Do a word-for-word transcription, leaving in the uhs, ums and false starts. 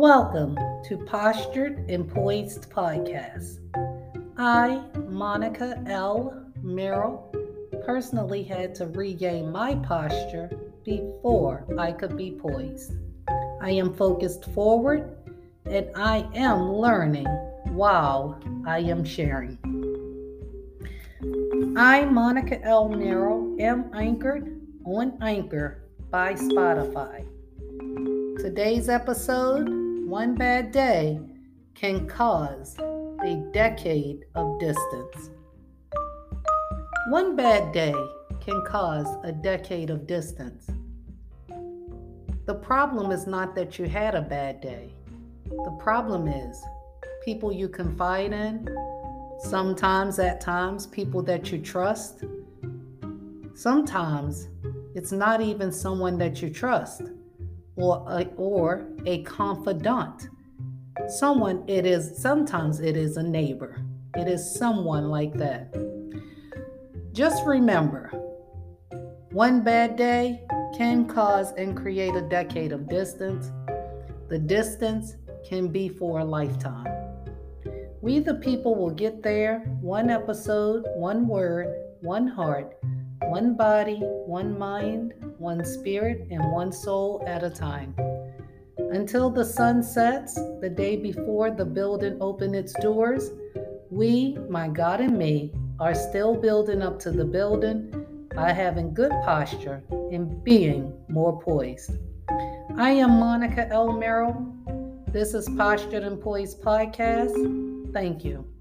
Welcome to Postured and Poised Podcast. I, Monica L. Merrill, personally had to regain my posture before I could be poised. I am focused forward and I am learning while I am sharing. I, Monica L. Merrill, am anchored on Anchor by Spotify. Today's episode, One Bad Day Can Cause a Decade of Distance. One bad day can cause a decade of distance. The problem is not that you had a bad day. The problem is people you confide in, sometimes at times people that you trust. Sometimes it's not even someone that you trust. Or a, or a confidant. Someone it is, sometimes it is a neighbor. It is someone like that. Just remember, one bad day can cause and create a decade of distance. The distance can be for a lifetime. We the people will get there, one episode, one word, one heart, one body, one mind, one spirit, and one soul at a time. Until the sun sets, the day before the building opened its doors, we, my God and me, are still building up to the building by having good posture and being more poised. I am Monica L. Merrill. This is Postured and Poised Podcast. Thank you.